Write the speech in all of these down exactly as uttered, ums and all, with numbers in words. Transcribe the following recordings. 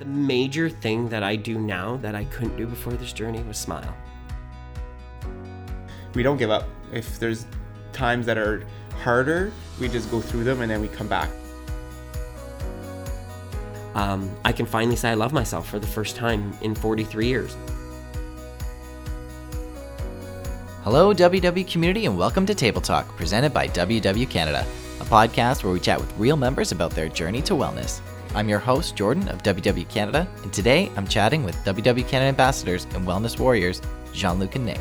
The major thing that I do now that I couldn't do before this journey was smile. We don't give up. If there's times that are harder, we just go through them and then we come back. Um, I can finally say I love myself for the first time in forty-three years. Hello, W W community, and welcome to Table Talk, presented by W W Canada, a podcast where we chat with real members about their journey to wellness. I'm your host, Jordan of W W Canada, and today I'm chatting with W W Canada ambassadors and wellness warriors, Jean-Luc and Nick,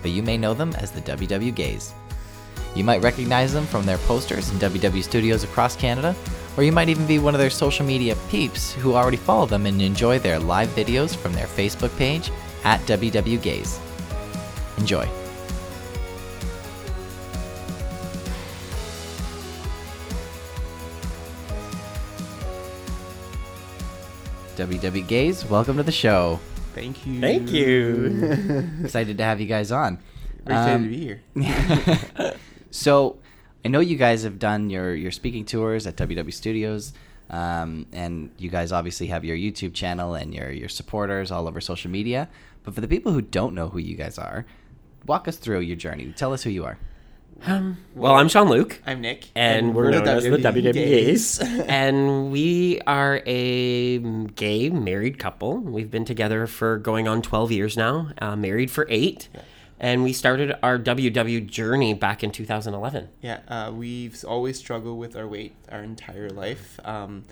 but you may know them as the W W Gays. You might recognize them from their posters in W W studios across Canada, or you might even be one of their social media peeps who already follow them and enjoy their live videos from their Facebook page at W W Gaze. Enjoy. W W Gaze, welcome to the show. Thank you. Thank you. Excited to have you guys on. Very excited um, to be here. So, I know you guys have done your, your speaking tours at W W Studios, um, and you guys obviously have your YouTube channel and your, your supporters all over social media. But for the people who don't know who you guys are, walk us through your journey. Tell us who you are. Um, well, I'm Jean-Luc. I'm Nick. And, and we're, we're known as the W W Gays. And we are a gay married couple. We've been together for going on twelve years now, uh, married for eight. Yeah. And we started our W W journey back in two thousand eleven. Yeah, uh, we've always struggled with our weight our entire life. Um,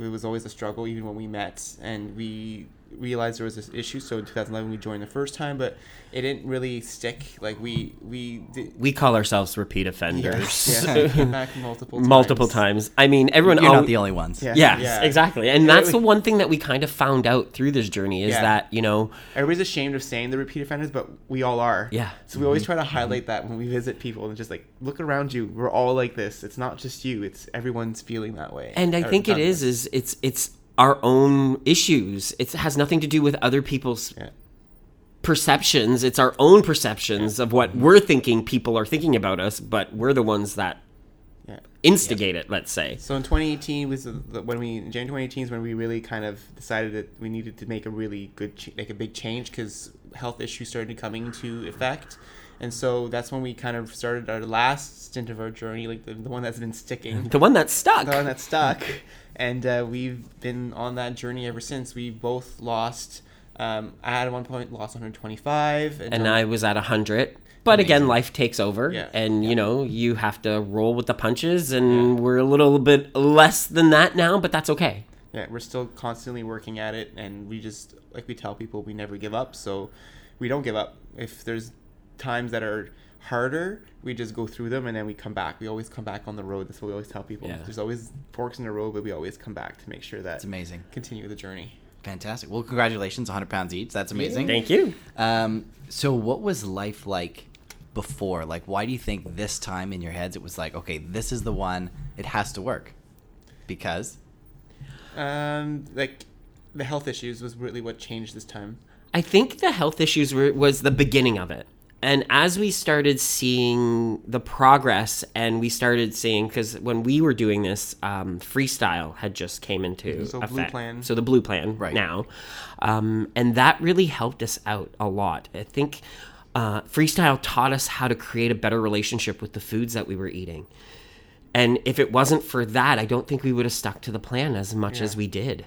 it was always a struggle even when we met. And we realized there was this issue, so in two thousand eleven we joined the first time, but it didn't really stick. Like we we did. We call ourselves repeat offenders. Yes. Yeah, came back multiple times. multiple times. I mean, everyone. You're always, not the only ones. Yeah, yes, yeah. exactly. And yeah, that's we, the one thing that we kind of found out through this journey is yeah. that you know everybody's ashamed of saying the repeat offenders, but we all are. Yeah. So we always try to highlight that when we visit people and just like look around you. We're all like this. It's not just you. It's everyone's feeling that way. And I Everyone's think it is. This. Is it's it's. Our own issues. It has nothing to do with other people's yeah. perceptions. It's our own perceptions yeah. of what we're thinking people are thinking about us, but we're the ones that yeah. instigate yeah. it, let's say. So in twenty eighteen was the, when we January twenty eighteen is when we really kind of decided that we needed to make a really good ch- like a big change because health issues started coming into effect. And so that's when we kind of started our last stint of our journey, like the, the one that's been sticking. The one that's stuck. The one that's stuck. And uh, we've been on that journey ever since. We both lost, um, I at one point lost one hundred twenty-five. And, and I was at one hundred. But amazing. Again, life takes over. Yeah. And, yeah. you know, you have to roll with the punches. And yeah. we're a little bit less than that now, but that's okay. Yeah, we're still constantly working at it. And we just, like we tell people, we never give up. So we don't give up. If there's times that are harder, we just go through them and then we come back. We always come back on the road. That's what we always tell people. Yeah. There's always forks in the road, but we always come back to make sure that it's amazing. Continue the journey. Fantastic. Well, congratulations, one hundred pounds each. That's amazing. Yeah. Thank you. Um, so what was life like before? Like, why do you think this time in your heads it was like, okay, this is the one, it has to work? Because? Um, like, the health issues was really what changed this time. I think the health issues were, was the beginning of it. And as we started seeing the progress and we started seeing, because when we were doing this, um, Freestyle had just came into so effect. Blue plan. So the Blue Plan right now. Um, and that really helped us out a lot. I think uh, Freestyle taught us how to create a better relationship with the foods that we were eating. And if it wasn't for that, I don't think we would have stuck to the plan as much yeah. as we did.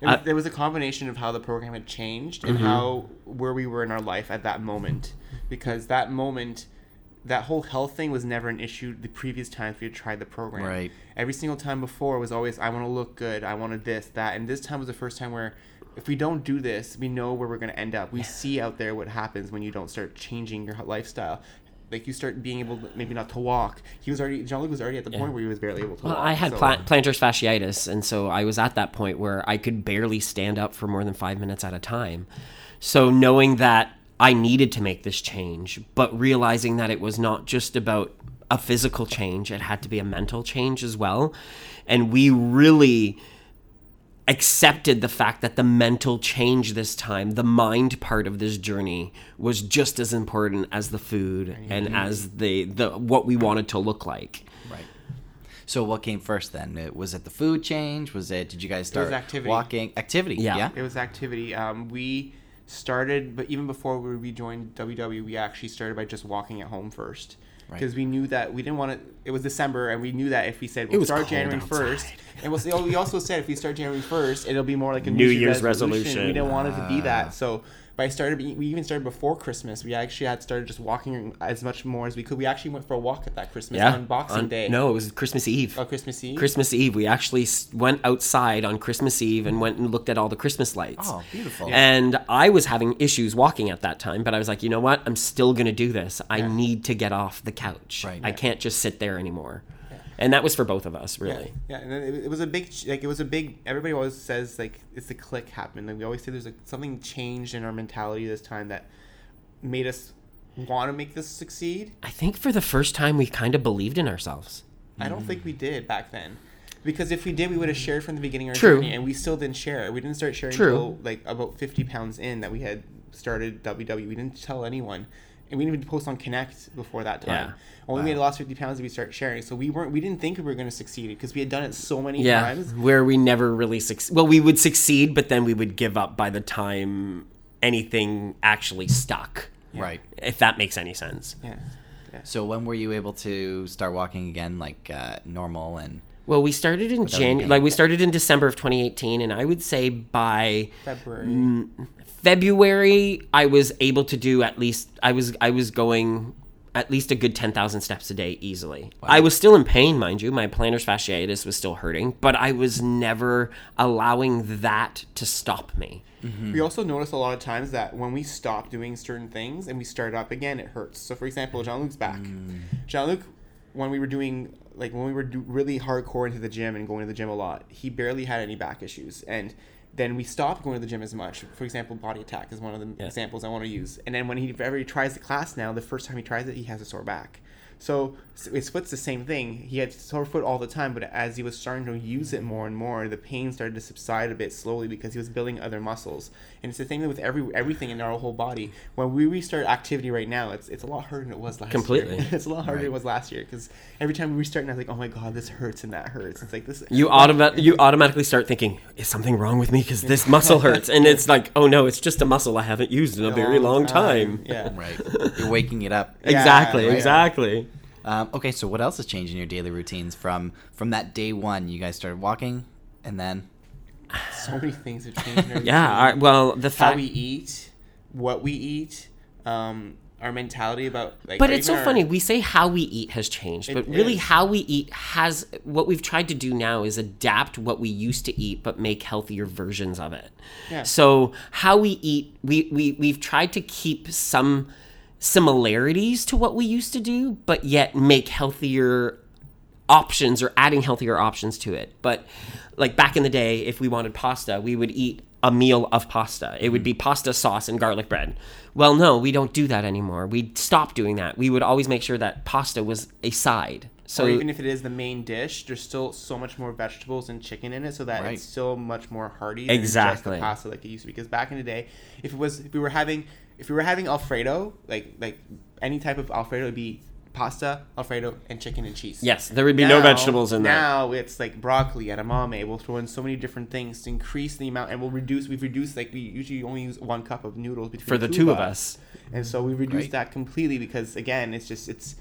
It was, uh, there was a combination of how the program had changed and mm-hmm. how where we were in our life at that moment. Because that moment, that whole health thing was never an issue the previous times we had tried the program. Right. Every single time before was always, I want to look good, I wanted this, that. And this time was the first time where if we don't do this, we know where we're going to end up. We yeah. see out there what happens when you don't start changing your lifestyle. Like you start being able to, maybe not to walk. He was already, Jean-Luc was already at the yeah. point where he was barely able to well, walk. Well, I had so. plant, plantar fasciitis, and so I was at that point where I could barely stand up for more than five minutes at a time. So knowing that I needed to make this change, but realizing that it was not just about a physical change, it had to be a mental change as well. And we really accepted the fact that the mental change this time, the mind part of this journey, was just as important as the food mm-hmm. and as the, the what we wanted to look like. Right. So what came first then? It, was it the food change? Was it, did you guys start it was activity. walking? Activity, yeah. yeah. It was activity. Um, we started, but even before we joined W W, we actually started by just walking at home first. Because right. we knew that we didn't want to, it was December, and we knew that if we said we'll start January first, and we'll, we also said if we start January first, it'll be more like a New, New Year's resolution. resolution. We didn't want it to be that. So by started, we even started before Christmas. We actually had started just walking as much more as we could. We actually went for a walk at that Christmas yeah. on Boxing on, Day. No, it was Christmas Eve. Oh, Christmas Eve? Christmas Eve. We actually went outside on Christmas Eve and went and looked at all the Christmas lights. Oh, beautiful. Yeah. And I was having issues walking at that time, but I was like, you know what? I'm still going to do this. I yeah. need to get off the couch. Right, I yeah. can't just sit there anymore. Yeah. And that was for both of us, really. Yeah, yeah. And it, it was a big, like, it was a big, everybody always says, like, it's the click happened. Like, we always say there's a, something changed in our mentality this time that made us want to make this succeed. I think for the first time, we kind of believed in ourselves. I don't mm. think we did back then. Because if we did, we would have shared from the beginning of our True. journey, and we still didn't share it. We didn't start sharing True. until, like, about fifty pounds in that we had started W W. We didn't tell anyone. And we didn't even post on Connect before that time. Yeah. Only wow. we had lost fifty pounds and we started sharing. So we weren't. We didn't think we were going to succeed because we had done it so many yeah, times. Where we never really succeed. Well, we would succeed, but then we would give up by the time anything actually stuck. Yeah. Right. If that makes any sense. Yeah. yeah. So when were you able to start walking again, like uh, normal and? Well, we started in January. Like we started in December of twenty eighteen, and I would say by February. M- February, I was able to do at least, I was I was going at least a good ten thousand steps a day easily. Wow. I was still in pain, mind you. My plantar fasciitis was still hurting, but I was never allowing that to stop me. Mm-hmm. We also notice a lot of times that when we stop doing certain things and we start up again, it hurts. So, for example, Jean-Luc's back. Mm. Jean-Luc, when we were doing, like when we were do really hardcore into the gym and going to the gym a lot, he barely had any back issues. And then we stopped going to the gym as much. For example, Body Attack is one of the yeah. examples I want to use. And then when he ever he tries the class now, the first time he tries it, he has a sore back. So his foot's the same thing. He had sore foot all the time, but as he was starting to use it more and more, the pain started to subside a bit slowly because he was building other muscles. And it's the same thing with every everything in our whole body. When we restart activity right now, it's it's a lot harder than it was last Completely. year. Completely. It's a lot harder right. than it was last year because every time we restart, now it's like, oh my God, this hurts and that hurts. It's like this. You automa- You automatically start thinking, is something wrong with me because this muscle hurts? And it's like, oh no, it's just a muscle I haven't used in a, a very long, long time. time. Yeah. Right. You're waking it up. Exactly. Yeah, right exactly. On. Um, okay, so what else has changed in your daily routines from from that day one? You guys started walking, and then so many things have changed. In our yeah, our, well, the fact how we eat, what we eat, um, our mentality about. Like, but it's so our... funny. We say how we eat has changed, it but really is. How we eat has what we've tried to do now is adapt what we used to eat, but make healthier versions of it. Yeah. So how we eat, we we we've tried to keep some similarities to what we used to do, but yet make healthier options or adding healthier options to it. But like back in the day, if we wanted pasta, we would eat a meal of pasta. It would be pasta sauce and garlic bread. Well, no, we don't do that anymore. We stopped doing that. We would always make sure that pasta was a side. So or even if it is the main dish, there's still so much more vegetables and chicken in it, so that right. it's still much more hearty than exactly. just the pasta like it used to be. Because back in the day, if it was if we were having if we were having Alfredo, like like any type of Alfredo would be pasta, Alfredo, and chicken and cheese. Yes, there would be now, no vegetables in there. Now it's like broccoli, edamame. We'll throw in so many different things to increase the amount, and we'll reduce. We've reduced, like we usually only use one cup of noodles between for the two, two of us, and so we reduced right. that completely because again, it's just it's.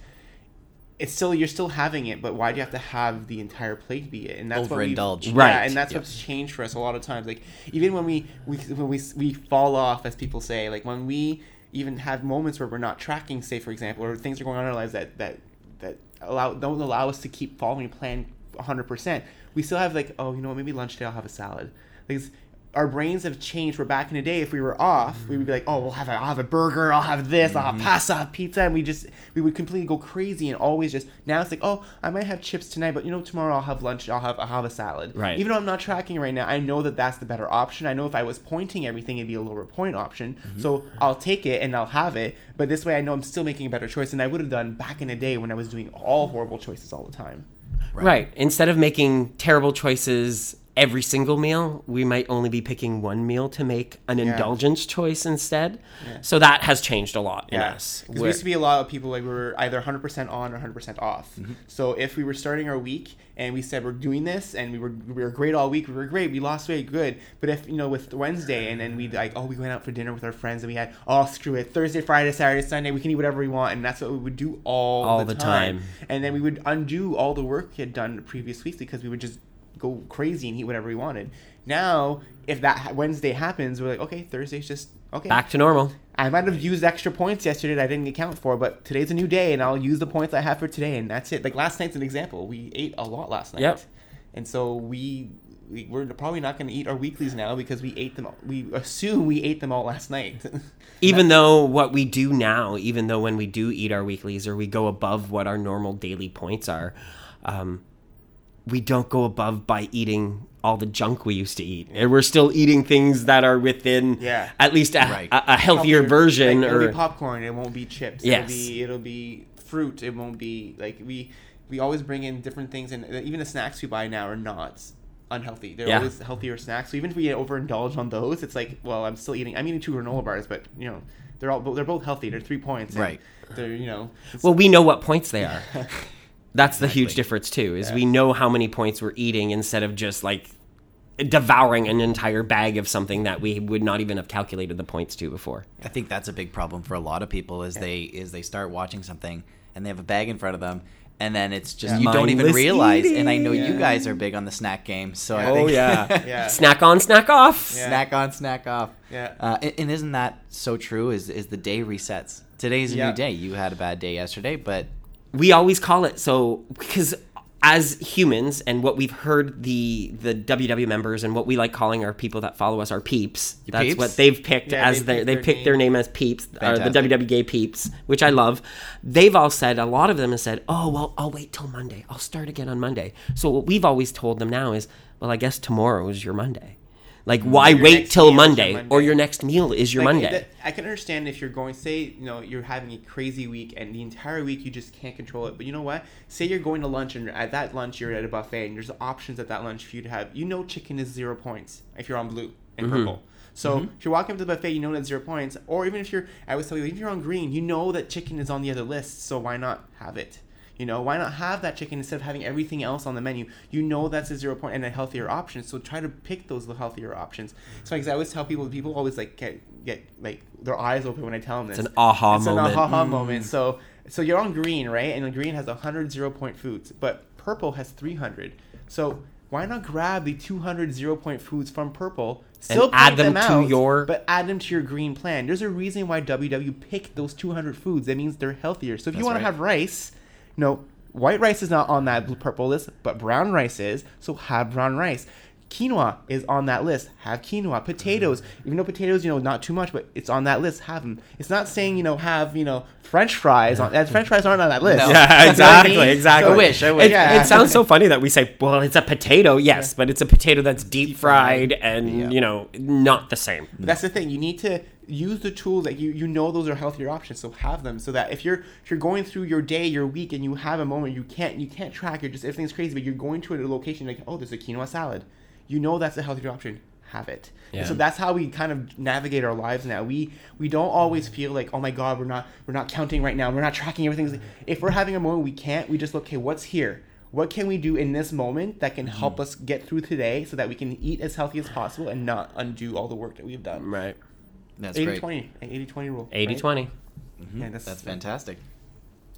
It's still you're still having it, but why do you have to have the entire plate be it? And that's overindulge, yeah, right? And that's yep. what's changed for us a lot of times. Like even when we we when we we fall off, as people say, like when we even have moments where we're not tracking, say for example, or things are going on in our lives that that that allow don't allow us to keep following plan one hundred percent. We still have like oh you know what maybe lunch today I'll have a salad. Like it's, our brains have changed. Where back in the day, if we were off, mm-hmm. we would be like, "Oh, we'll have a, I'll have a burger. I'll have this. Mm-hmm. I'll have pasta, I'll have pizza," and we just we would completely go crazy and always just. Now it's like, "Oh, I might have chips tonight, but you know, tomorrow I'll have lunch. I'll have I'll have a salad." Right. Even though I'm not tracking right now, I know that that's the better option. I know if I was pointing everything, it'd be a lower point option. Mm-hmm. So I'll take it and I'll have it. But this way, I know I'm still making a better choice than I would have done back in the day when I was doing all horrible choices all the time. Right. Right. Instead of making terrible choices every single meal, we might only be picking one meal to make an yeah. indulgence choice instead. Yeah. So that has changed a lot in yeah. us. Because we used to be a lot of people, like, we were either one hundred percent on or one hundred percent off. Mm-hmm. So if we were starting our week and we said we're doing this and we were we were great all week, we were great, we lost weight, good. But if, you know, with Wednesday and then we like, oh, we went out for dinner with our friends and we had, oh, screw it, Thursday, Friday, Saturday, Sunday, we can eat whatever we want. And that's what we would do all, all the, the time. time. And then we would undo all the work we had done the previous weeks because we would just go crazy and eat whatever we wanted. Now, if that Wednesday happens, we're like, okay, Thursday's just okay. Back to normal. I might have used extra points yesterday that I didn't account for, but today's a new day, and I'll use the points I have for today, and that's it. Like last night's an example. We ate a lot last night, yep. and so we, we we're probably not going to eat our weeklies now because we ate them. We assume we ate them all last night. Even though what we do now, even though when we do eat our weeklies or we go above what our normal daily points are. Um, we don't go above by eating all the junk we used to eat. And we're still eating things that are within yeah. at least a, right. a, a healthier, healthier version. Like, or it'll be popcorn. It won't be chips. Yes. It'll be, it'll be fruit. It won't be like we, we always bring in different things. And even the snacks we buy now are not unhealthy. They're yeah. always healthier snacks. So even if we overindulge on those, it's like, well, I'm still eating. I'm eating two granola bars, but you know, they're all, they're both healthy. They're three points. Right. They're, you know. Well, we know what points they are. That's the exactly. huge difference, too, is yeah. we know how many points we're eating instead of just, like, devouring an entire bag of something that we would not even have calculated the points to before. I think that's a big problem for a lot of people is yeah. they is they start watching something and they have a bag in front of them, and then it's just yeah. you don't even realize. Eating. And I know yeah. you guys are big on the snack game, so yeah. I think... Oh, yeah. yeah. Snack on, snack off. Yeah. Snack on, snack off. Yeah. Uh, and, and isn't that so true is, is the day resets. Today's a yeah. new day. You had a bad day yesterday, but... We always call it so because as humans and what we've heard the the W W members and what we like calling our people that follow us are peeps. Your that's peeps? What they've picked yeah, as they, they, they picked their name as peeps, Fantastic. Or the W W Gay peeps, which I love. They've all said, a lot of them have said, oh, well, I'll wait till Monday. I'll start again on Monday. So what we've always told them now is, well, I guess tomorrow is your Monday. Like, why wait till Monday, Monday or your next meal is your like, Monday? That, I can understand if you're going, say, you know, you're having a crazy week and the entire week you just can't control it. But you know what? Say you're going to lunch and at that lunch you're at a buffet and there's options at that lunch for you to have. You know chicken is zero points if you're on blue and mm-hmm. purple. So mm-hmm. if you're walking up to the buffet, you know that's zero points. Or even if you're, I always tell you, even if you're on green, you know that chicken is on the other list. So why not have it? You know, why not have that chicken instead of having everything else on the menu? You know that's a zero point and a healthier option, so try to pick those healthier options. So like, I always tell people, people always like get, get like their eyes open when I tell them this. It's an aha it's moment. It's an aha mm. moment. So so you're on green, right? And green has one hundred zero point foods, but purple has three hundred. So why not grab the two hundred zero point foods from purple, still add them, them out, to your... but add them to your green plan? There's a reason why W W picked those two hundred foods. That means they're healthier. So if that's you want right. to have rice... No, white rice is not on that blue purple list, but brown rice is. So have brown rice. Quinoa is on that list. Have quinoa. Potatoes, even though potatoes, you know, not too much, but it's on that list. Have them. It's not saying, you know, have, you know, French fries on that. French fries aren't on that list. No. Yeah, exactly, exactly. So, I wish. I wish. It, yeah. it sounds so funny that we say, well, it's a potato, yes, yeah. but it's a potato that's deep fried and, yeah. you know, not the same. But that's the thing. You need to use the tools that you you know those are healthier options, so have them, so that if you're if you're going through your day, your week, and you have a moment you can't you can't track it, just everything's crazy, but you're going to a location like, oh, there's a quinoa salad, you know that's a healthier option, have it. Yeah. And so that's how we kind of navigate our lives now. We we don't always feel like, oh my god, we're not we're not counting right now, we're not tracking everything. If we're having a moment we can't, we just look, okay, what's here? What can we do in this moment that can help mm. us get through today so that we can eat as healthy as possible and not undo all the work that we've done? Right. That's eighty, great. twenty, eighty twenty rule. eighty twenty. Right? Mm-hmm. Yeah, that's, that's fantastic.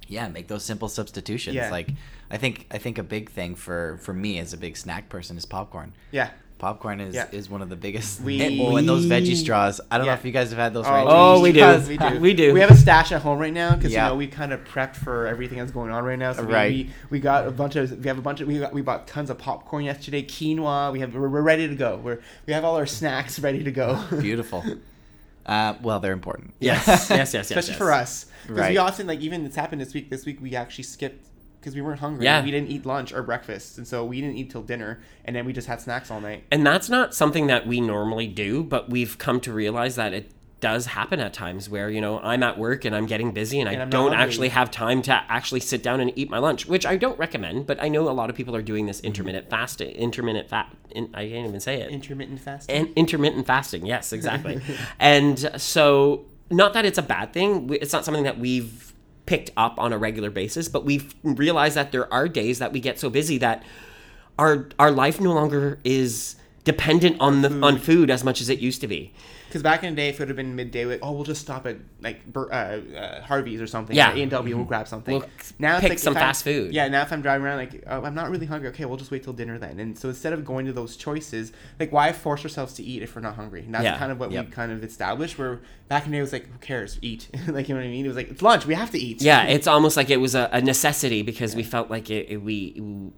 Yeah, make those simple substitutions. Yeah. Like, I think I think a big thing for, for me as a big snack person is popcorn. Yeah. Popcorn is, yeah. is one of the biggest. We, well, and those veggie straws. I don't yeah. know if you guys have had those. Oh, oh we, do. we do. We do. We have a stash at home right now because yeah. you know we kind of prepped for everything that's going on right now. So right. We, we got a bunch of. We have a bunch of. We got, we bought tons of popcorn yesterday. Quinoa. We have. We're ready to go. We're we have all our snacks ready to go. Beautiful. Uh, well, they're important. Yes, yes, yes, yes. Especially yes. for us. Because right. we often, like, even it's happened this week. This week we actually skipped because we weren't hungry. Yeah. We didn't eat lunch or breakfast. And so we didn't eat till dinner. And then we just had snacks all night. And that's not something that we normally do. But we've come to realize that it does happen at times where, you know, I'm at work and I'm getting busy and, and I I'm don't actually have time to actually sit down and eat my lunch, which I don't recommend, but I know a lot of people are doing this intermittent fasting, intermittent fat, in, I can't even say it. Intermittent fasting. And intermittent fasting. Yes, exactly. And so not that it's a bad thing. It's not something that we've picked up on a regular basis, but we've realized that there are days that we get so busy that our, our life no longer is dependent on the food. on food as much as it used to be. Because back in the day, if it would have been midday, like, oh, we'll just stop at like uh, uh, Harvey's or something. Yeah. A and W, mm-hmm. We'll grab something. We'll now pick it's like, some fast I'm, food. Yeah, now if I'm driving around, like, oh, I'm not really hungry. Okay, we'll just wait till dinner then. And so instead of going to those choices, like, why force ourselves to eat if we're not hungry? And that's yeah. kind of what yep. we kind of established, where back in the day, it was like, who cares? Eat. Like, you know what I mean? It was like, it's lunch. We have to eat. Yeah, it's almost like it was a, a necessity because yeah. we felt like it, it, we... we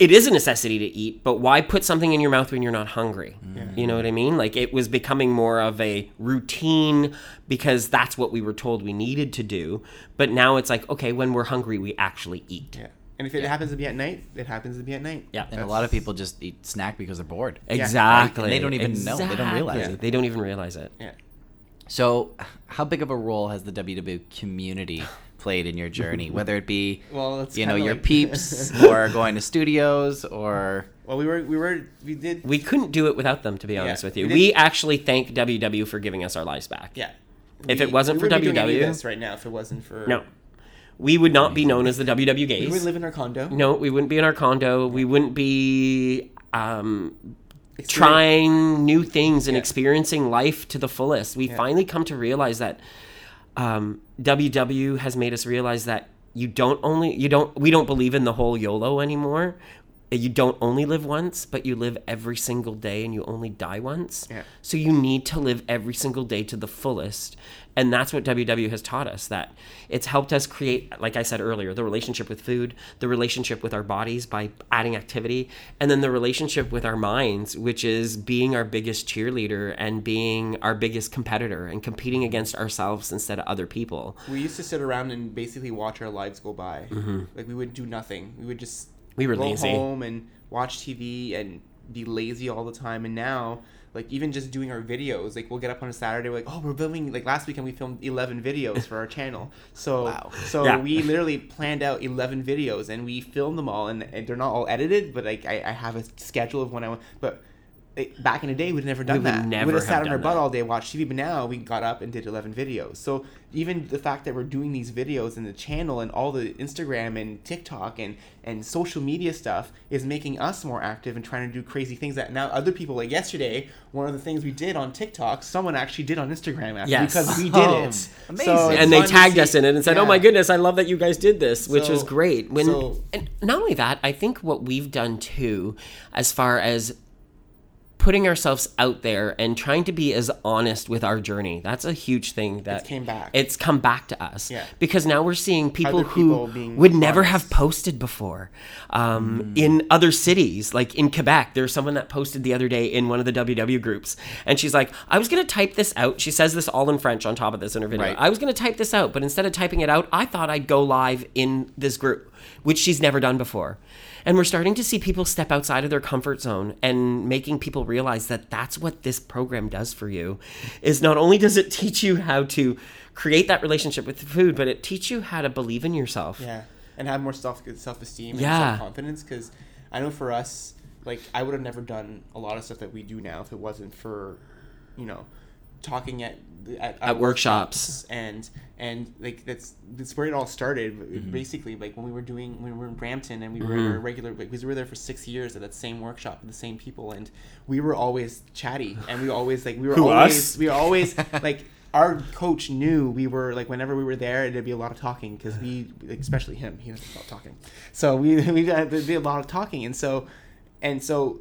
it is a necessity to eat, but why put something in your mouth when you're not hungry? Yeah. You know what I mean? Like, it was becoming more of a routine because that's what we were told we needed to do. But now it's like, okay, when we're hungry, we actually eat. Yeah. And if it yeah. happens to be at night, it happens to be at night. Yeah. That's... And a lot of people just eat snack because they're bored. Exactly. And they don't even exactly. know. They don't realize yeah. it. They don't even realize it. Yeah. So how big of a role has the W W community played in your journey, whether it be well, you know, your like... peeps or going to studios or well we were we were we did we couldn't do it without them, to be honest yeah, with you. We, we actually thank W W for giving us our lives back. Yeah. If we, it wasn't we for W W doing this right now, if it wasn't for No. we would not be known as the W W Gays. We wouldn't live in our condo. No, we wouldn't be in our condo. We wouldn't be um Experience. trying new things and yeah. experiencing life to the fullest. We yeah. finally come to realize that Um, W W has made us realize that you don't only you don't we don't believe in the whole YOLO anymore. You don't only live once, but you live every single day, and you only die once. Yeah. So you need to live every single day to the fullest, and that's what W W has taught us. That it's helped us create, like I said earlier, the relationship with food, the relationship with our bodies by adding activity, and then the relationship with our minds, which is being our biggest cheerleader and being our biggest competitor and competing against ourselves instead of other people. We used to sit around and basically watch our lives go by. Mm-hmm. Like, we would do nothing. We would just we were go lazy. home and watch T V and be lazy all the time. And now, like, even just doing our videos, like, we'll get up on a Saturday, we're like, oh, we're filming, like, last weekend we filmed eleven videos for our channel. So wow. so yeah. we literally planned out eleven videos, and we filmed them all, and, and they're not all edited, but like I, I have a schedule of when I want. But it, back in the day, we'd never done we that. Never we would have sat on our butt that. all day, watched T V, but now we got up and did eleven videos. So even the fact that we're doing these videos and the channel and all the Instagram and TikTok and, and social media stuff is making us more active and trying to do crazy things that now other people, like yesterday, one of the things we did on TikTok, someone actually did on Instagram after yes. because we did oh, it. Amazing. So and they tagged us in it and said, yeah. oh my goodness, I love that you guys did this, which so, was great. When so, and not only that, I think what we've done too, as far as putting ourselves out there and trying to be as honest with our journey. That's a huge thing that it's came back. It's come back to us. Yeah. Because now we're seeing people, people who would honest. never have posted before um, mm. in other cities. Like in Quebec, there's someone that posted the other day in one of the W W groups. And she's like, I was going to type this out. She says this all in French on top of this in her video. Right. I was going to type this out, but instead of typing it out, I thought I'd go live in this group, which she's never done before. And we're starting to see people step outside of their comfort zone and making people realize that that's what this program does for you, is not only does it teach you how to create that relationship with food, but it teaches you how to believe in yourself. Yeah, and have more self, self-esteem and yeah. self-confidence, because I know for us, like, I would have never done a lot of stuff that we do now if it wasn't for, you know, talking at At, at workshops and and like that's that's where it all started. Mm-hmm. Basically, like when we were doing when we were in Brampton and we mm-hmm. were regular, like we were there for six years at that same workshop with the same people, and we were always chatty and we always like we were Who, always us? we were always like. Our coach knew we were, like, whenever we were there, it'd be a lot of talking because we, like, especially him, he doesn't stop talking. So we we there'd be a lot of talking, and so. And so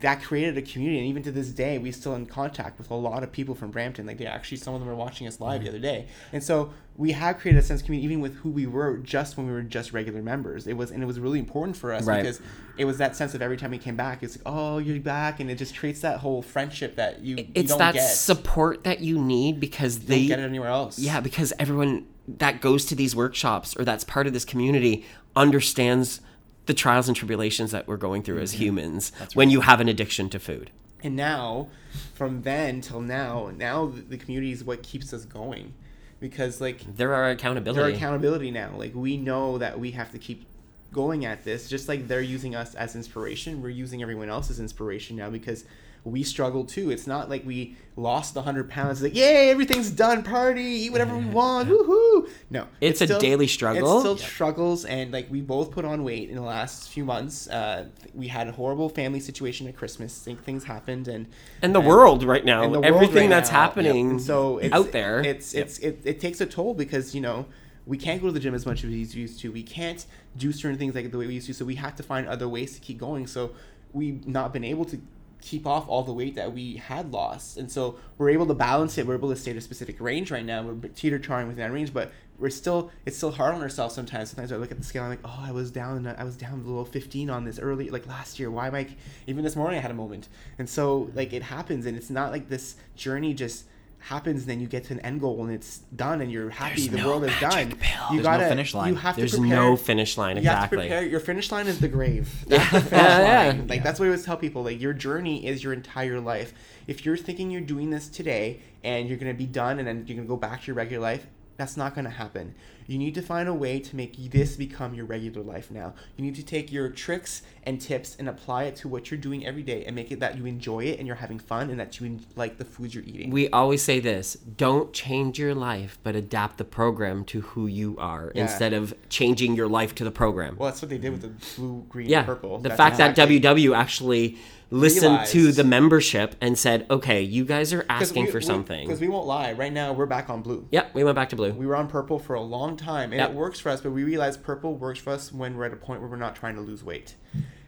that created a community, and even to this day, we're still in contact with a lot of people from Brampton. Like, they actually, some of them were watching us live mm-hmm. the other day. And so we have created a sense of community, even with who we were, just when we were just regular members. It was, and it was really important for us right. because it was that sense of every time we came back, it's like, oh, you're back, and it just creates that whole friendship that you, it's you don't get. It's that support that you need because you they don't get it anywhere else. Yeah, because everyone that goes to these workshops or that's part of this community understands the trials and tribulations that we're going through mm-hmm. as humans right. when you have an addiction to food. And now, from then till now, now the community is what keeps us going, because like they're our accountability. They're our accountability now. Like we know that we have to keep going at this. Just like they're using us as inspiration, we're using everyone else's inspiration now because we struggle too. It's not like we lost the hundred pounds. It's like, yay, everything's done. Party, eat whatever we want. Woohoo! No, it's, it's a still, daily struggle. It's still yep. struggles, and like we both put on weight in the last few months. Uh, we had a horrible family situation at Christmas. Think things happened, and and the and, world right now, world everything right that's now, happening. Yep. So it's, out there, it's it's, yep. it's it, it takes a toll because you know. We can't go to the gym as much as we used to. We can't do certain things like the way we used to. So we have to find other ways to keep going. So we've not been able to keep off all the weight that we had lost. And so we're able to balance it. We're able to stay at a specific range right now. We're teeter-tottering within that range, but we're still, it's still hard on ourselves sometimes. Sometimes I look at the scale and I'm like, oh, I was down, I was down below fifteen on this early, like last year. Why am I, even this morning I had a moment. And so like it happens, and it's not like this journey just happens and then you get to an end goal and it's done and you're happy. There's the no world is done. Pill. You There's gotta no finish line. You have There's to prepare. no finish line exactly. You have to prepare. Your finish line is the grave. That's the finish yeah, line. Yeah. Like that's what I always tell people. Like your journey is your entire life. If you're thinking you're doing this today and you're gonna be done and then you're gonna go back to your regular life, that's not gonna happen. You need to find a way to make this become your regular life now. You need to take your tricks and tips and apply it to what you're doing every day and make it that you enjoy it and you're having fun and that you like the food you're eating. We always say this, don't change your life, but adapt the program to who you are yeah. instead of changing your life to the program. Well, that's what they did with the blue, green, yeah. and purple. The that's fact exactly. that W W actually listened realized. to the membership and said, okay, you guys are asking we, for we, something. Because we won't lie, right now we're back on blue. Yeah, we went back to blue. We were on purple for a long time and yep. it works for us, but we realized purple works for us when we're at a point where we're not trying to lose weight,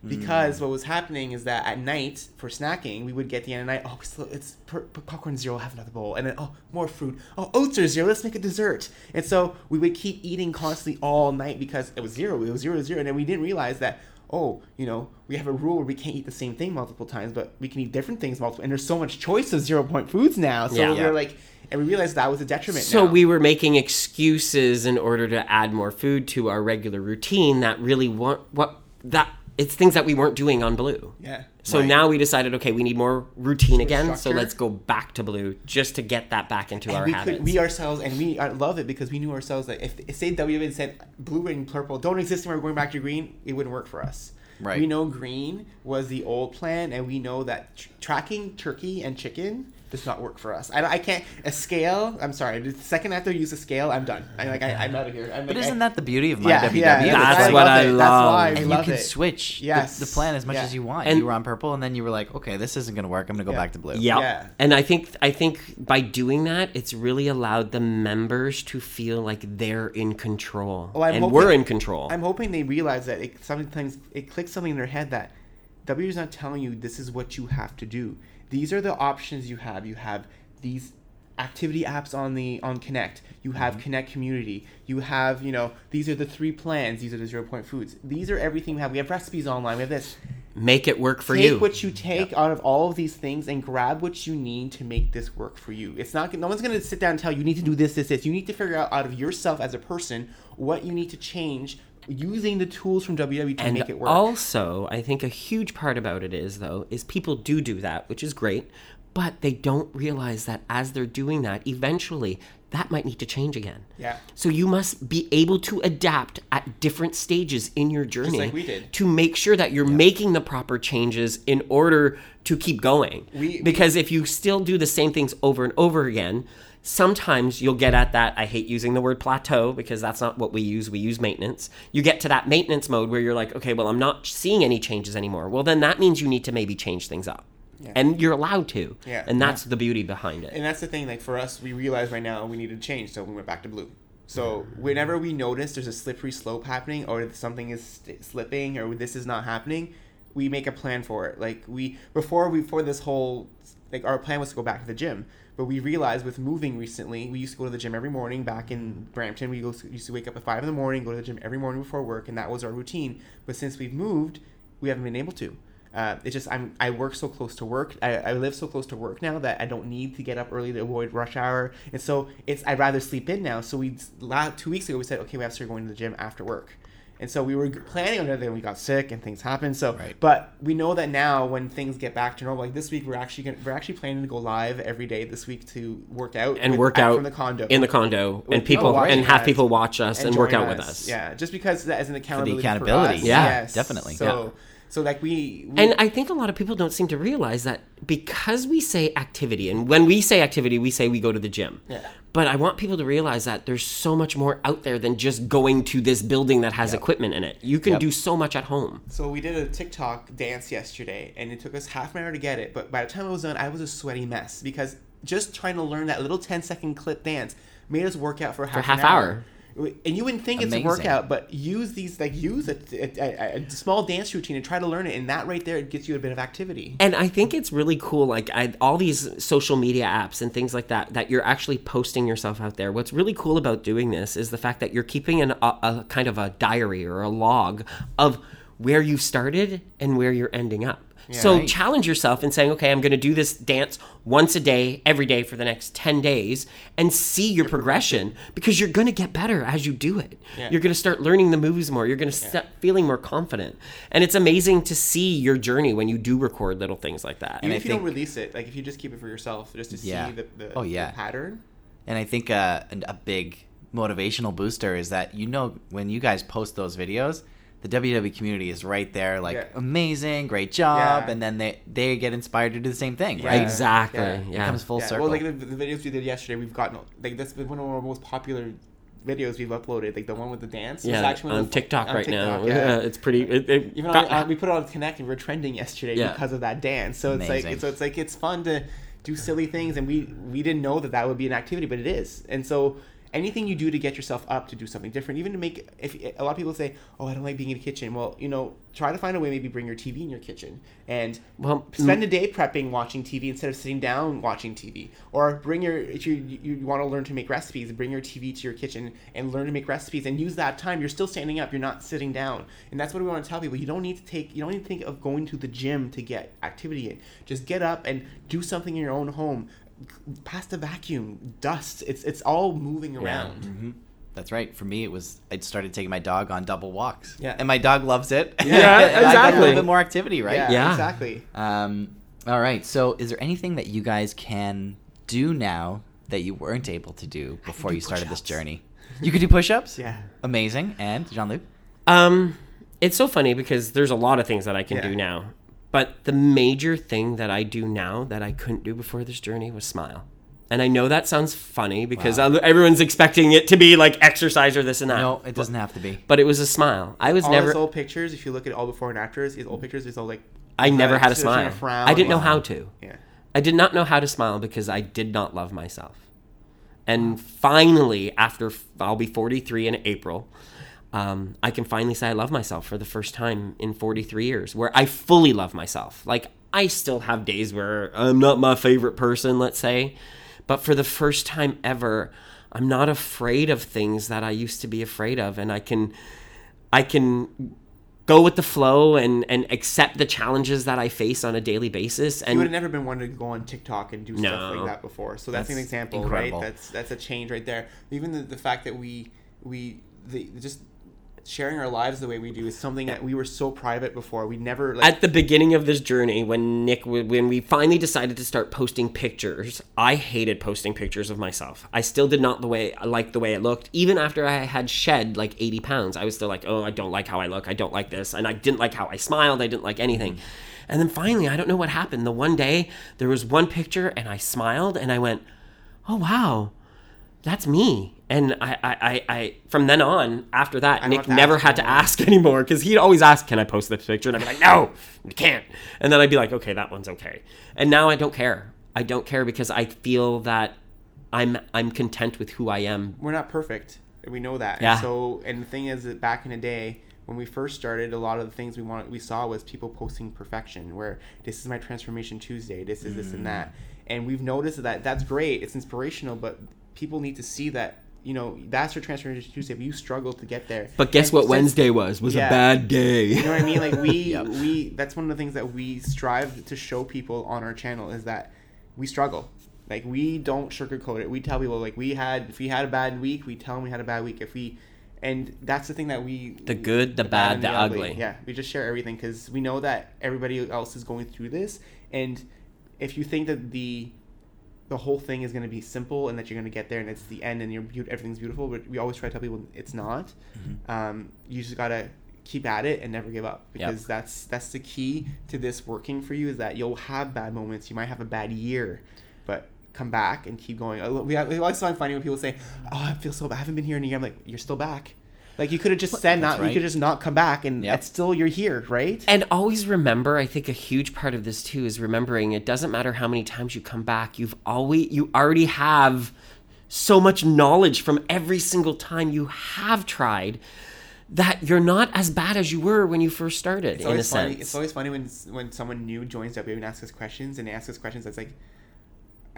because mm. what was happening is that at night for snacking we would get the end of the night, oh it's, it's per- popcorn zero, have another bowl, and then oh more fruit, oh oats are zero, let's make a dessert. And so we would keep eating constantly all night because it was zero, it was zero zero, and then we didn't realize that oh, you know, we have a rule where we can't eat the same thing multiple times, but we can eat different things multiple, and there's so much choice of zero point foods now. So yeah. we were like, and we realized that was a detriment. So now. we were making excuses in order to add more food to our regular routine that really weren't what that it's things that we weren't doing on blue. Yeah. So right. now we decided, okay, we need more routine again, structure. So let's go back to blue just to get that back into and our we habits. Could, we ourselves, and we are, love it because we knew ourselves that if, say W had said blue and purple don't exist and we're going back to green, it wouldn't work for us. Right. We know green was the old plan, and we know that tr- tracking turkey and chicken does not work for us. I, I can't, a scale, I'm sorry, the second I have to use a scale, I'm done. I'm like, I, I'm out of here. I'm but like, isn't I, that the beauty of my yeah, W W? Yeah, that's what I love. That's why I and love you can it. switch yes. the, the plan as much yeah. as you want. And you were on purple, and then you were like, okay, this isn't going to work. I'm going to go yeah. back to blue. Yep. Yeah. And I think I think by doing that, it's really allowed the members to feel like they're in control. Well, and hoping, we're in control. I'm hoping they realize that it, sometimes it clicks something in their head that W is not telling you this is what you have to do. These are the options you have. You have these activity apps on the on Connect. You have mm-hmm. Connect Community. You have, you know, these are the three plans. These are the zero point foods. These are everything we have. We have recipes online. We have this. Make it work for take you. Take what you take yep. out of all of these things and grab what you need to make this work for you. It's not no one's going to sit down and tell you, you need to do this, this, this. You need to figure out out of yourself as a person what you need to change using the tools from W W to and make it work. Also, I think a huge part about it is, though, is people do do that, which is great, but they don't realize that as they're doing that, eventually that might need to change again. Yeah. So you must be able to adapt at different stages in your journey. Just like we did. To make sure that you're yeah. making the proper changes in order to keep going. We, because we, if you still do the same things over and over again, sometimes you'll get at that, I hate using the word plateau because that's not what we use, we use maintenance. You get to that maintenance mode where you're like, okay, well, I'm not seeing any changes anymore. Well, then that means you need to maybe change things up. Yeah. And you're allowed to. Yeah. And that's yeah. the beauty behind it. And that's the thing, like for us, we realized right now we needed to change, so we went back to blue. So whenever we notice there's a slippery slope happening or something is st- slipping or this is not happening, we make a plan for it. Like we, before, we, before this whole, like our plan was to go back to the gym. But we realized with moving recently, we used to go to the gym every morning back in Brampton. We used to wake up at five in the morning, go to the gym every morning before work, and that was our routine. But since we've moved, we haven't been able to. Uh, it's just I'm, I work so close to work. I, I live so close to work now that I don't need to get up early to avoid rush hour. And so it's I'd rather sleep in now. So we two weeks ago, we said, okay, we have to start going to the gym after work. And so we were planning on it, then we got sick and things happened. So, right. But we know that now when things get back to normal, like this week, we're actually gonna, we're actually planning to go live every day this week to work out and with, work out from the condo in the condo, with, and people oh, and have people watch us and, and work out us. with us. Yeah, just because that is an accountability. For the accountability, for us. yeah, yes. definitely. So, yeah. so like we, we and I think a lot of people don't seem to realize that because we say activity, and when we say activity, we say we go to the gym. Yeah. But I want people to realize that there's so much more out there than just going to this building that has yep. equipment in it. You can yep. do so much at home. So we did a TikTok dance yesterday, and it took us half an hour to get it. But by the time I was done, I was a sweaty mess because just trying to learn that little ten-second clip dance made us work out for half, for half an hour. hour. And you wouldn't think Amazing. It's a workout, but use these like use a, a, a small dance routine and try to learn it. And that right there, it gets you a bit of activity. And I think it's really cool. Like I, all these social media apps and things like that, that you're actually posting yourself out there. What's really cool about doing this is the fact that you're keeping an, a, a kind of a diary or a log of where you started and where you're ending up. Yeah, so right. challenge yourself in saying, okay, I'm going to do this dance once a day, every day for the next ten days and see your progression because you're going to get better as you do it. Yeah. You're going to start learning the moves more. You're going to yeah. start feeling more confident. And it's amazing to see your journey when you do record little things like that. Even and if I you think, don't release it, like if you just keep it for yourself, just to yeah. see the, the, oh, yeah. the pattern. And I think uh, a big motivational booster is that, you know, when you guys post those videos, the W W community is right there, like, yeah. amazing, great job, yeah. and then they, they get inspired to do the same thing, right? Yeah. Exactly, yeah. yeah. It comes full yeah. circle. Well, like, the, the videos we did yesterday, we've gotten, like, that's been one of our most popular videos we've uploaded, like, the one with the dance. Yeah, it's actually on, on TikTok right now. Yeah. yeah, it's pretty... It, it, Even got, on, uh, we put it on Connect, and we were trending yesterday yeah. because of that dance, so amazing. It's like, so it's like, it's fun to do silly things, and we, we didn't know that that would be an activity, but it is, and so... Anything you do to get yourself up to do something different, even to make, if a lot of people say, oh, I don't like being in the kitchen. Well, you know, try to find a way, maybe bring your T V in your kitchen and well, spend mm. a day prepping, watching T V instead of sitting down watching T V. Or bring your, if you, you want to learn to make recipes, bring your T V to your kitchen and learn to make recipes and use that time. You're still standing up. You're not sitting down. And that's what we want to tell people. You don't need to take, you don't need to think of going to the gym to get activity in. Just get up and do something in your own home. Past the vacuum, dust, it's it's all moving around. Yeah. Mm-hmm. That's right. For me, it was, I started taking my dog on double walks. Yeah. And my dog loves it. Yeah, yeah exactly. I got a little bit more activity, right? Yeah, yeah. exactly. Um, all right. So is there anything that you guys can do now that you weren't able to do before do you started push-ups. This journey? You could do push-ups? Yeah. Amazing. And Jean-Luc? Um, it's so funny because there's a lot of things that I can yeah. do now. But the major thing that I do now that I couldn't do before this journey was smile. And I know that sounds funny because wow. everyone's expecting it to be like exercise or this and that. No, it doesn't but, have to be. But it was a smile. I was all never... All those old pictures, if you look at all before and afters, these old pictures, it's all like... I never like, had a smile. I didn't know how to. Yeah. I did not know how to smile because I did not love myself. And finally, after I'll be forty-three in April... Um, I can finally say I love myself for the first time in forty-three years where I fully love myself. Like, I still have days where I'm not my favorite person, let's say. But for the first time ever, I'm not afraid of things that I used to be afraid of. And I can I can go with the flow and, and accept the challenges that I face on a daily basis. And you would have never been one to go on TikTok and do no, stuff like that before. So that's, that's an example, incredible. Right? That's that's a change right there. Even the, the fact that we we the, just... sharing our lives the way we do is something that we were so private before. We never... Like, at the beginning of this journey, when Nick, when we finally decided to start posting pictures, I hated posting pictures of myself. I still did not the way I liked the way it looked. Even after I had shed like eighty pounds, I was still like, oh, I don't like how I look. I don't like this. And I didn't like how I smiled. I didn't like anything. And then finally, I don't know what happened. The one day, there was one picture and I smiled and I went, oh, wow, that's me. And I, I, I, I, from then on, after that, Nick never had to ask anymore because he'd always ask, can I post this picture? And I'd be like, no, you can't. And then I'd be like, okay, that one's okay. And now I don't care. I don't care because I feel that I'm I'm content with who I am. We're not perfect. We know that. Yeah. And so, and the thing is that back in the day, when we first started, a lot of the things we wanted, we saw was people posting perfection, where this is my transformation Tuesday, this is mm. this and that. And we've noticed that that's great. It's inspirational, but people need to see that. You know, that's your transformation Tuesday, but you struggled to get there. But guess and what since, Wednesday was? Was yeah. a bad day. You know what I mean? Like, we, yep. we, that's one of the things that we strive to show people on our channel is that we struggle. Like, we don't sugarcoat it. We tell people, like, we had, if we had a bad week, we tell them we had a bad week. If we, And that's the thing that we... The good, the, the bad, bad the, the ugly. ugly. Yeah, we just share everything because we know that everybody else is going through this. And if you think that the the whole thing is going to be simple and that you're going to get there and it's the end and you're be- everything's beautiful, but we always try to tell people it's not. Mm-hmm. Um, you just got to keep at it and never give up, because yep. that's that's the key to this working for you, is that you'll have bad moments. You might have a bad year, but... come back and keep going. We, have, we always find funny when people say, "Oh, I feel so bad. I haven't been here in a year." I'm like, "You're still back. Like you could have just well, said not. Right. You could just not come back, and yep. that's still you're here, right?" And always remember. I think a huge part of this too is remembering it doesn't matter how many times you come back. You've always you already have so much knowledge from every single time you have tried, that you're not as bad as you were when you first started. It's in a funny. sense, it's always funny when when someone new joins W W and asks us questions, and they ask us questions that's like.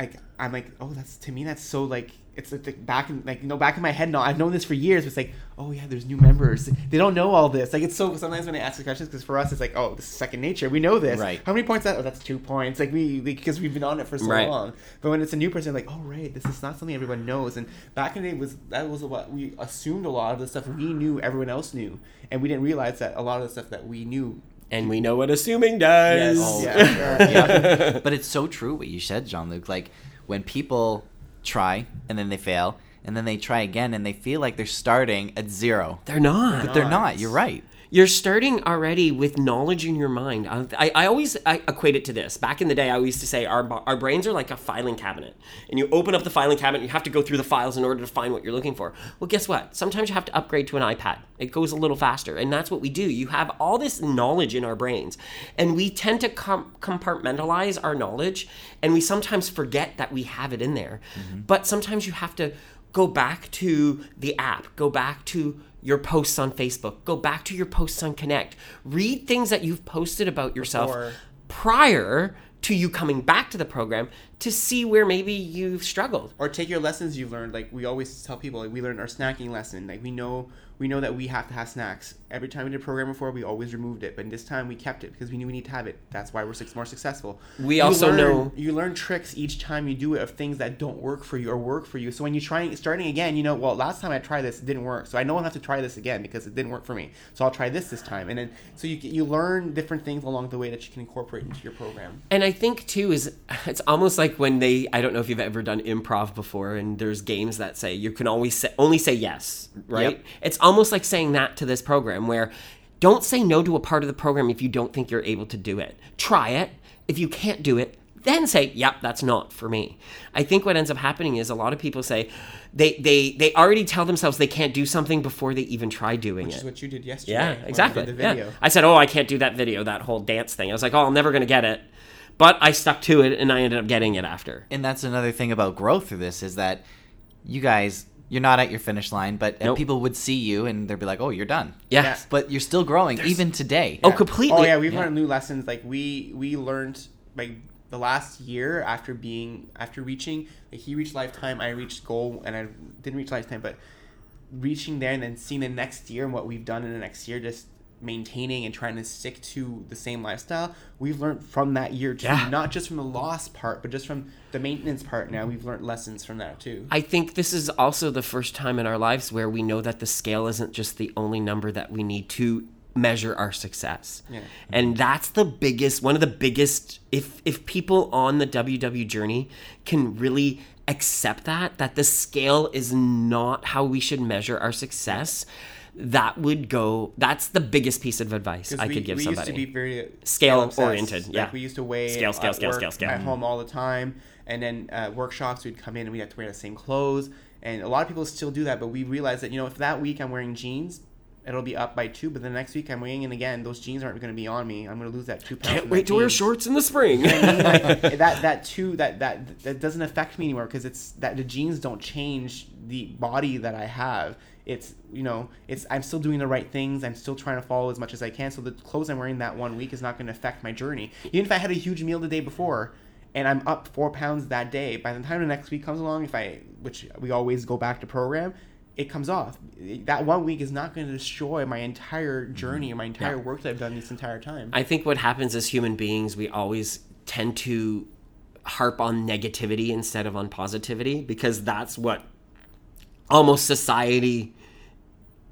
Like I'm like, oh, that's to me. That's so like it's like back in like you know back in my head. No, I've known this for years. But it's like, oh yeah, there's new members. They don't know all this. Like it's so sometimes when I ask the questions, because for us it's like, oh, this is second nature. We know this. Right. How many points? That oh, that's two points. Like we because we, we've been on it for so right. long. But when it's a new person, like, oh right, this is not something everyone knows. And back in the day was that was what we assumed a lot of the stuff we knew everyone else knew, and we didn't realize that a lot of the stuff that we knew. And we know what assuming does. Yes. Oh, yeah, sure. yeah. But it's so true what you said, Jean-Luc. Like, when people try, and then they fail, and then they try again, and they feel like they're starting at zero. They're not. But they're not. You're right. You're starting already with knowledge in your mind. I, I, I always I equate it to this. Back in the day, I used to say our our brains are like a filing cabinet. And you open up the filing cabinet, and you have to go through the files in order to find what you're looking for. Well, guess what? Sometimes you have to upgrade to an iPad. It goes a little faster. And that's what we do. You have all this knowledge in our brains. And we tend to com- compartmentalize our knowledge. And we sometimes forget that we have it in there. Mm-hmm. But sometimes you have to go back to the app. Go back to... your posts on Facebook, go back to your posts on Connect, read things that you've posted about yourself Before. prior to you coming back to the program to see where maybe you've struggled. Or take your lessons you've learned. Like we always tell people, like we learned our snacking lesson. Like we know we know that we have to have snacks. Every time we did a program before, we always removed it. But this time we kept it because we knew we need to have it. That's why we're six more successful. We you also learn, know... You learn tricks each time you do it of things that don't work for you or work for you. So when you're trying, starting again, you know, well, last time I tried this, it didn't work. So I know I'll have to try this again because it didn't work for me. So I'll try this this time. And then so you you learn different things along the way that you can incorporate into your program. And I think too is it's almost like when they I don't know if you've ever done improv before, and there's games that say you can always say, only say yes, right? Yep. It's almost like saying that to this program, where don't say no to a part of the program if you don't think you're able to do it. Try it. If you can't do it, then say, yep, that's not for me. I think what ends up happening is a lot of people say they they, they already tell themselves they can't do something before they even try doing Which it. Which is what you did yesterday. Yeah, exactly. Did the video. Yeah. I said, oh, I can't do that video, that whole dance thing. I was like, oh, I'm never going to get it. But I stuck to it, and I ended up getting it after. And that's another thing about growth through this is that you guys, you're not at your finish line, but nope. people would see you, and they'd be like, oh, you're done. Yes. Yeah. But you're still growing, There's... even today. Yeah. Oh, completely. Oh, yeah, we've yeah. learned new lessons. Like, we we learned, like, the last year after being, after reaching, like, he reached lifetime, I reached goal, and I didn't reach lifetime, but reaching there and then seeing the next year and what we've done in the next year, just... maintaining and trying to stick to the same lifestyle, we've learned from that year too, yeah. not just from the loss part, but just from the maintenance part. Now we've learned lessons from that too. I think this is also the first time in our lives where we know that the scale isn't just the only number that we need to measure our success. Yeah. And that's the biggest, one of the biggest, if if people on the W W journey can really accept that, that the scale is not how we should measure our success, that would go, that's the biggest piece of advice I we, could give we somebody. We used to be very scale-oriented. Scale yeah. Like we used to weigh scale, scale, scale, scale, scale. at home all the time. And then uh, workshops, we'd come in and we'd have to wear the same clothes. And a lot of people still do that, but we realized that, you know, if that week I'm wearing jeans, it'll be up by two, but the next week I'm weighing in again. Those jeans aren't going to be on me. I'm going to lose that two pounds. Can't wait to jeans. wear shorts in the spring. You know what I mean? Like, that that two that that that doesn't affect me anymore because it's that the jeans don't change the body that I have. It's, you know, it's I'm still doing the right things. I'm still trying to follow as much as I can. So the clothes I'm wearing that one week is not going to affect my journey. Even if I had a huge meal the day before and I'm up four pounds that day, by the time the next week comes along, if I, which we always go back to program, it comes off. That one week is not going to destroy my entire journey, my entire yeah. work that I've done this entire time. I think what happens as human beings, we always tend to harp on negativity instead of on positivity because that's what almost society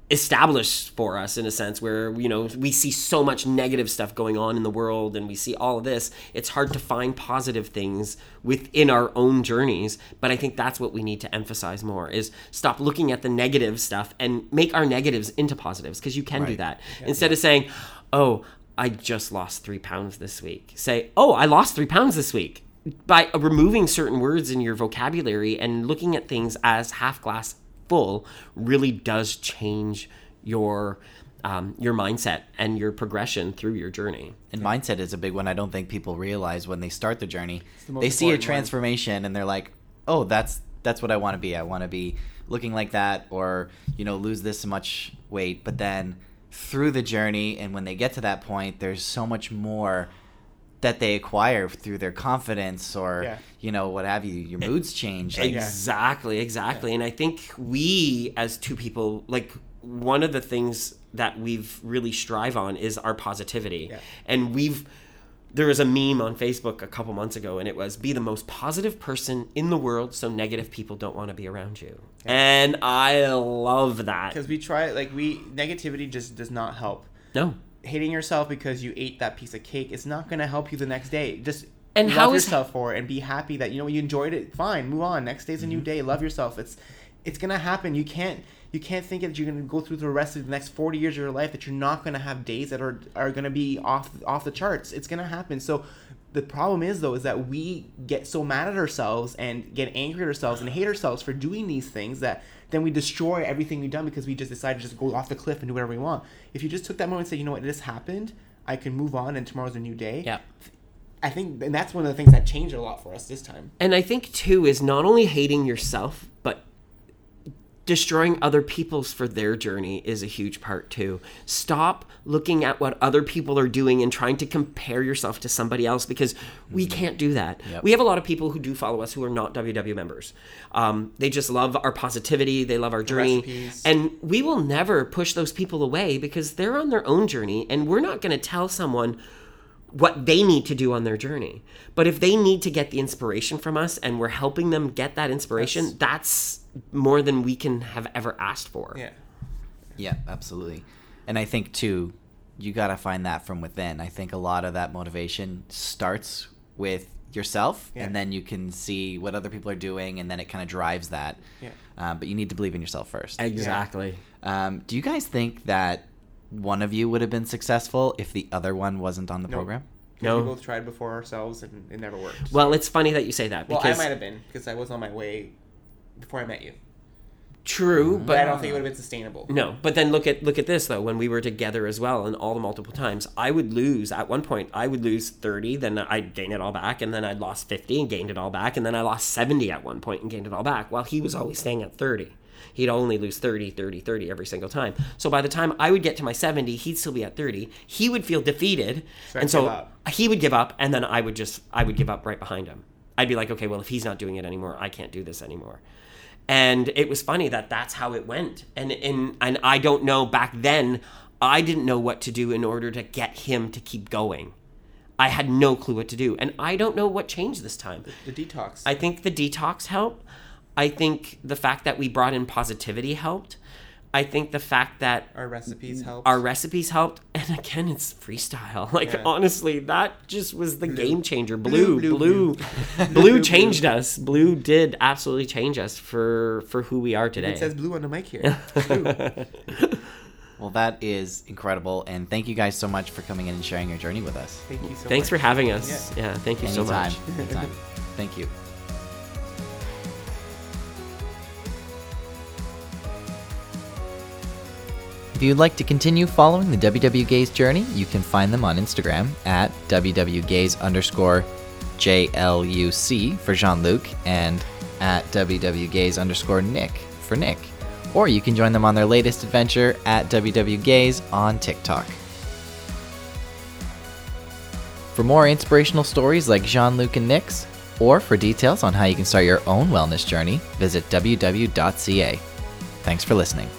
established for us in a sense where, you know, we see so much negative stuff going on in the world and we see all of this. It's hard to find positive things within our own journeys. But I think that's what we need to emphasize more is stop looking at the negative stuff and make our negatives into positives, because you can right. do that. Yeah, Instead yeah. of saying, oh, I just lost three pounds this week. Say, oh, I lost three pounds this week. By removing certain words in your vocabulary and looking at things as half glass full really does change your um, your mindset and your progression through your journey. And yeah. mindset is a big one. I don't think people realize when they start the journey, the they see a transformation one. And they're like, oh, that's that's what I want to be. I want to be looking like that, or, you know, lose this much weight. But then through the journey, and when they get to that point, there's so much more that they acquire through their confidence or, yeah. you know, what have you, your moods change. Like, exactly, exactly. Yeah. And I think we as two people, like, one of the things that we've really strive on is our positivity. Yeah. And we've, there was a meme on Facebook a couple months ago, and it was, be the most positive person in the world so negative people don't want to be around you. Yeah. And I love that. Because we try, like, we, negativity just does not help. No. Hating yourself because you ate that piece of cake is not going to help you the next day. Just and love how is yourself for it and be happy that, you know, you enjoyed it. Fine, move on. Next day's a new day. Love yourself. It's it's going to happen. You can't you can't think that you're going to go through the rest of the next forty years of your life that you're not going to have days that are are going to be off off the charts. It's going to happen. So the problem is, though, is that we get so mad at ourselves and get angry at ourselves and hate ourselves for doing these things that then we destroy everything we've done because we just decide to just go off the cliff and do whatever we want. If you just took that moment and said, you know what, this happened, I can move on and tomorrow's a new day. Yeah. I think, and that's one of the things that changed a lot for us this time. And I think, too, is not only hating yourself, but destroying other people's for their journey is a huge part too. Stop looking at what other people are doing and trying to compare yourself to somebody else, because we mm-hmm. can't do that. Yep. We have a lot of people who do follow us who are not W W members. Um, they just love our positivity. They love our journey. Recipes. And we will never push those people away because they're on their own journey, and we're not going to tell someone what they need to do on their journey. But if they need to get the inspiration from us and we're helping them get that inspiration, that's, that's more than we can have ever asked for. Yeah. Yeah, absolutely. And I think, too, you got to find that from within. I think a lot of that motivation starts with yourself, yeah. and then you can see what other people are doing, and then it kind of drives that. Yeah. Um, but you need to believe in yourself first. Exactly. Yeah. Um, do you guys think that one of you would have been successful if the other one wasn't on the no. program? No. We both tried before ourselves, and it never worked. Well, so. It's funny that you say that. Because well, I might have been, because I was on my way before I met you. True, but... but I don't think it would have been sustainable. No, but then look at look at this, though. When we were together as well, and all the multiple times, I would lose. At one point, I would lose thirty, then I'd gain it all back, and then I'd lost fifty and gained it all back, and then I lost seventy at one point and gained it all back, while he was always staying at thirty. He'd only lose thirty, thirty, thirty every single time. So by the time I would get to my seventy, he'd still be at thirty. He would feel defeated. So and so he would give up, and then I would just, I would give up right behind him. I'd be like, okay, well, if he's not doing it anymore, I can't do this anymore. And it was funny that that's how it went. And, and, and I don't know, back then, I didn't know what to do in order to get him to keep going. I had no clue what to do. And I don't know what changed this time. The, the detox. I think the detox helped. I think the fact that we brought in positivity helped. I think the fact that our recipes helped. Our recipes helped. And again, it's freestyle. Like, yeah. honestly, that just was the blue. game changer. Blue, blue, blue, blue, blue changed blue. us. Blue did absolutely change us for, for who we are today. It says blue on the mic here. Well, that is incredible. And thank you guys so much for coming in and sharing your journey with us. Thank you so Thanks much. Thanks for having us. Yeah, yeah thank you Anytime. so much. Anytime. Thank you. If you'd like to continue following the W W Gaze journey, you can find them on Instagram at WWGaze underscore JLUC for Jean-Luc and at WWGaze underscore Nick for Nick. Or you can join them on their latest adventure at WWGaze on TikTok. For more inspirational stories like Jean-Luc and Nick's, or for details on how you can start your own wellness journey, visit w w w dot c a. Thanks for listening.